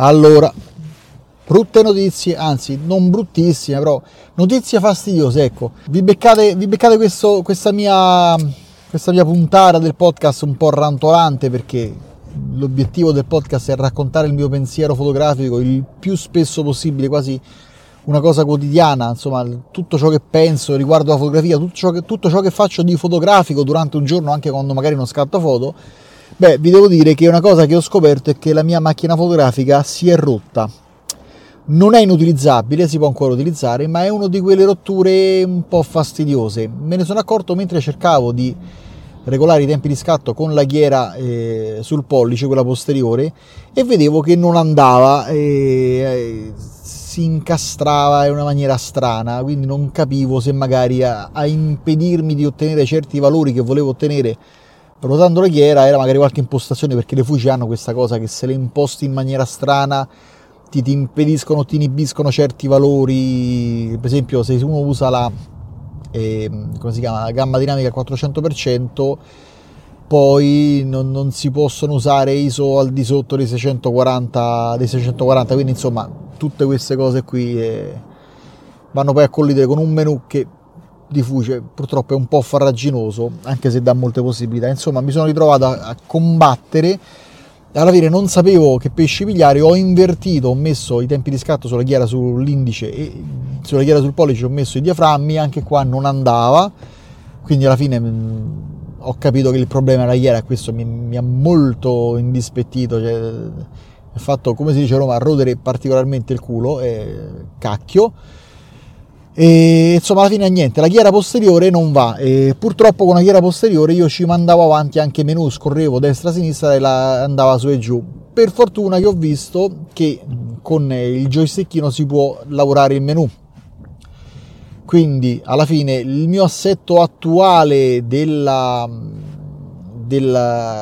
Allora, brutte notizie, anzi non bruttissime, però notizie fastidiose, ecco. Vi beccate questa mia puntata del podcast un po' rantolante, perché l'obiettivo del podcast è raccontare il mio pensiero fotografico il più spesso possibile, quasi una cosa quotidiana, insomma, tutto ciò che penso riguardo la fotografia, tutto ciò che faccio di fotografico durante un giorno, anche quando magari non scatto foto. Beh, vi devo dire che una cosa che ho scoperto è che la mia macchina fotografica si è rotta. Non è inutilizzabile, si può ancora utilizzare, ma è una di quelle rotture un po' fastidiose. Me ne sono accorto mentre cercavo di regolare i tempi di scatto con la ghiera sul pollice, quella posteriore, e vedevo che non andava, si incastrava in una maniera strana, quindi non capivo se magari a impedirmi di ottenere certi valori che volevo ottenere rotando la ghiera era magari qualche impostazione, perché le Fuji hanno questa cosa che se le imposti in maniera strana ti impediscono, ti inibiscono certi valori. Per esempio, se uno usa la gamma dinamica al 400%, poi non si possono usare ISO al di sotto dei 640, quindi insomma tutte queste cose qui vanno poi a collidere con un menu che di Fuji purtroppo è un po' farraginoso, anche se dà molte possibilità. Insomma, mi sono ritrovato a combattere. Alla fine non sapevo che pesci pigliare, ho invertito, ho messo i tempi di scatto sulla ghiera sull'indice e sulla ghiera sul pollice ho messo i diaframmi, anche qua non andava, quindi alla fine ho capito che il problema era la ghiera, e questo mi ha molto indispettito, cioè, è fatto, come si dice a Roma, rodere particolarmente il culo, cacchio. E insomma alla fine niente, la ghiera posteriore non va, e purtroppo con la ghiera posteriore io ci mandavo avanti anche menu, scorrevo destra sinistra e la andava su e giù. Per fortuna che ho visto che con il joystickino si può lavorare il menu, quindi alla fine il mio assetto attuale della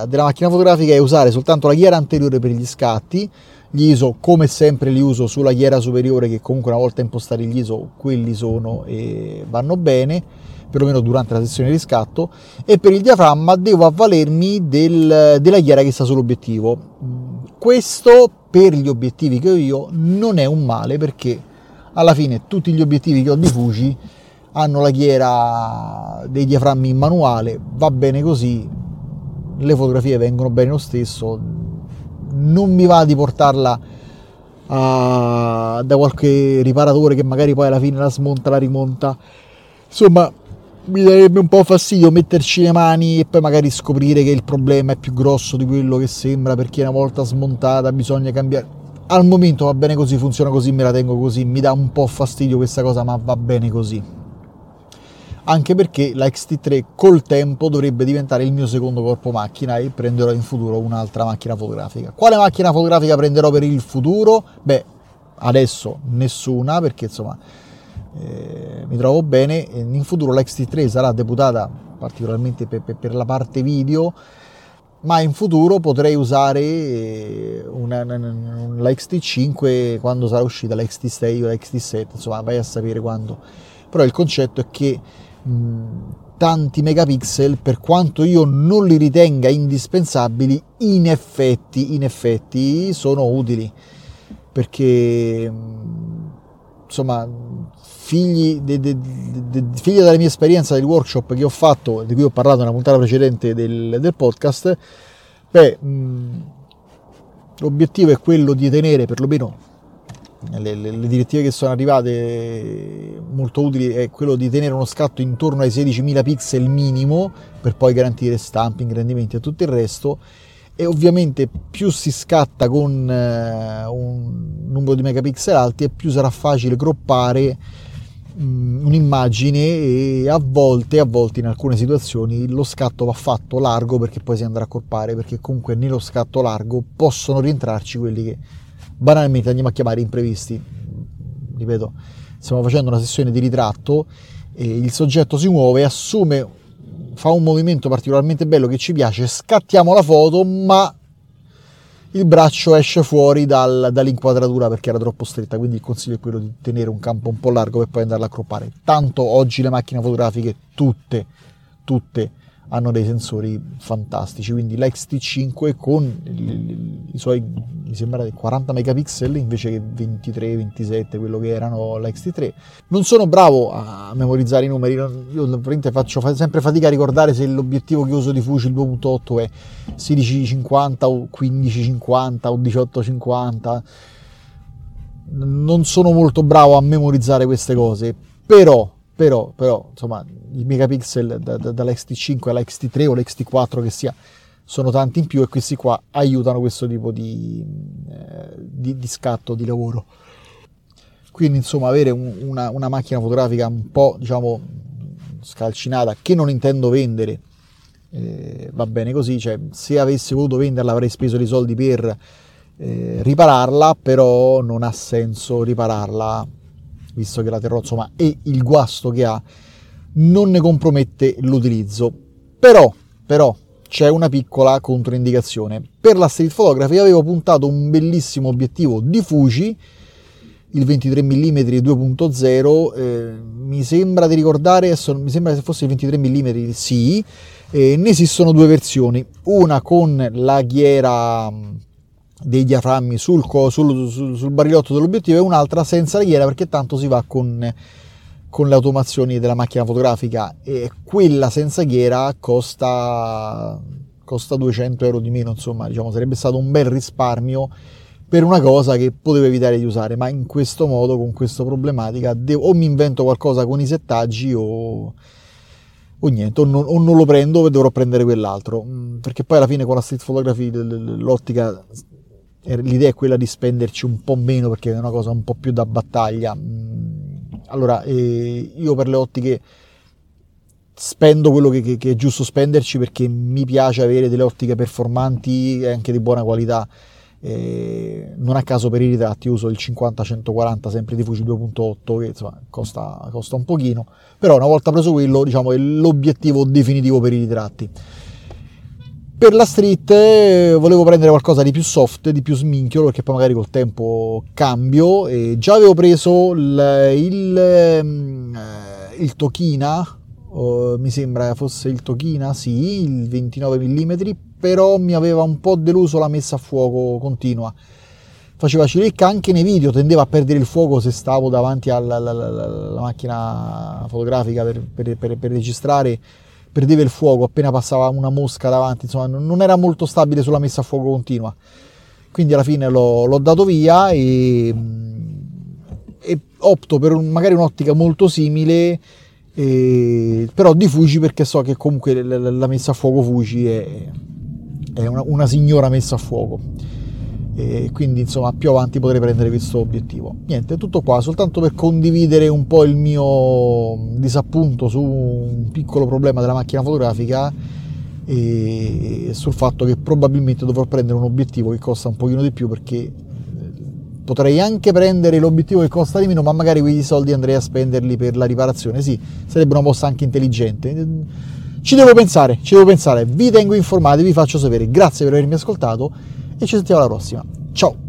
macchina fotografica è usare soltanto la ghiera anteriore per gli scatti. Gli ISO come sempre li uso sulla ghiera superiore, che comunque una volta impostati gli ISO quelli sono e vanno bene, perlomeno durante la sessione di scatto. E per il diaframma devo avvalermi della ghiera che sta sull'obiettivo. Questo per gli obiettivi che ho io non è un male, perché alla fine tutti gli obiettivi che ho di Fuji hanno la ghiera dei diaframmi in manuale, va bene così, le fotografie vengono bene lo stesso. Non mi va di portarla da qualche riparatore che magari poi alla fine la smonta, la rimonta. Insomma, mi darebbe un po' fastidio metterci le mani e poi magari scoprire che il problema è più grosso di quello che sembra, perché una volta smontata bisogna cambiare. Al momento va bene così, funziona così, me la tengo così. Mi dà un po' fastidio questa cosa, ma va bene così. Anche perché la X-T3 col tempo dovrebbe diventare il mio secondo corpo macchina, e prenderò in futuro un'altra macchina fotografica. Quale macchina fotografica prenderò per il futuro? Beh, adesso nessuna, perché insomma mi trovo bene. In futuro la X-T3 sarà deputata particolarmente per la parte video, ma in futuro potrei usare la X-T5 quando sarà uscita la X-T6 o la X-T7, insomma vai a sapere quando. Però il concetto è che tanti megapixel, per quanto io non li ritenga indispensabili, in effetti sono utili, perché insomma figli della mia esperienza del workshop che ho fatto, di cui ho parlato nella puntata precedente del podcast. Beh, l'obiettivo è quello di tenere, perlomeno le direttive che sono arrivate molto utili, è quello di tenere uno scatto intorno ai 16.000 pixel minimo, per poi garantire stamping, rendimenti e tutto il resto. E ovviamente più si scatta con un numero di megapixel alti, e più sarà facile croppare un'immagine, e a volte in alcune situazioni lo scatto va fatto largo, perché poi si andrà a croppare, perché comunque nello scatto largo possono rientrarci quelli che banalmente andiamo a chiamare imprevisti. Ripeto, stiamo facendo una sessione di ritratto e il soggetto si muove, assume, fa un movimento particolarmente bello che ci piace, scattiamo la foto, ma il braccio esce fuori dall'inquadratura perché era troppo stretta. Quindi il consiglio è quello di tenere un campo un po' largo per poi andarla a croppare. Tanto oggi le macchine fotografiche tutte hanno dei sensori fantastici, quindi la X-T5 con i suoi, mi sembra, 40 megapixel invece che 23, 27, quello che erano la X-T3. Non sono bravo a memorizzare i numeri, io faccio sempre fatica a ricordare se l'obiettivo chiuso di Fuji, il 2.8, è 16.50 o 15.50 o 18.50, non sono molto bravo a memorizzare queste cose, però insomma i megapixel dalla X-T5 alla X-T3 o la X-T4 che sia sono tanti in più, e questi qua aiutano questo tipo di scatto di lavoro. Quindi insomma avere una macchina fotografica un po', diciamo, scalcinata, che non intendo vendere, va bene così, cioè se avessi voluto venderla avrei speso dei soldi per ripararla, però non ha senso ripararla visto che la terrò, insomma, e il guasto che ha non ne compromette l'utilizzo. Però c'è una piccola controindicazione. Per la street photography avevo puntato un bellissimo obiettivo di Fuji, il 23 mm 2.0, mi sembra di ricordare, mi sembra che fosse il 23 mm, sì, ne esistono due versioni, una con la ghiera dei diaframmi sul barilotto dell'obiettivo e un'altra senza la ghiera, perché tanto si va con le automazioni della macchina fotografica, e quella senza ghiera costa 200 euro di meno, insomma, diciamo, sarebbe stato un bel risparmio per una cosa che potevo evitare di usare, ma in questo modo, con questa problematica, o mi invento qualcosa con i settaggi o niente, o non lo prendo e dovrò prendere quell'altro, perché poi alla fine con la street photography l'ottica, l'idea è quella di spenderci un po' meno perché è una cosa un po' più da battaglia. Allora, io per le ottiche spendo quello che è giusto spenderci, perché mi piace avere delle ottiche performanti e anche di buona qualità. Non a caso per i ritratti uso il 50-140 sempre di Fuji 2.8, che insomma costa un pochino, però una volta preso quello, diciamo, è l'obiettivo definitivo per i ritratti. Per la street volevo prendere qualcosa di più soft, di più sminchiolo, perché poi magari col tempo cambio, e già avevo preso il Tokina, mi sembra fosse il Tokina, sì, il 29 mm, però mi aveva un po' deluso la messa a fuoco continua, faceva cilecca anche nei video, tendeva a perdere il fuoco se stavo davanti alla macchina fotografica per registrare, perdeva il fuoco appena passava una mosca davanti, insomma non era molto stabile sulla messa a fuoco continua, quindi alla fine l'ho dato via e opto per magari un'ottica molto simile, però di Fuji, perché so che comunque la messa a fuoco Fuji è una signora messa a fuoco, e quindi insomma più avanti potrei prendere questo obiettivo. Niente, tutto qua, soltanto per condividere un po' il mio disappunto su un piccolo problema della macchina fotografica e sul fatto che probabilmente dovrò prendere un obiettivo che costa un pochino di più, perché potrei anche prendere l'obiettivo che costa di meno, ma magari quei soldi andrei a spenderli per la riparazione. Sì, sarebbe una mossa anche intelligente. Ci devo pensare, vi tengo informati, vi faccio sapere. Grazie per avermi ascoltato e ci sentiamo alla prossima. Ciao!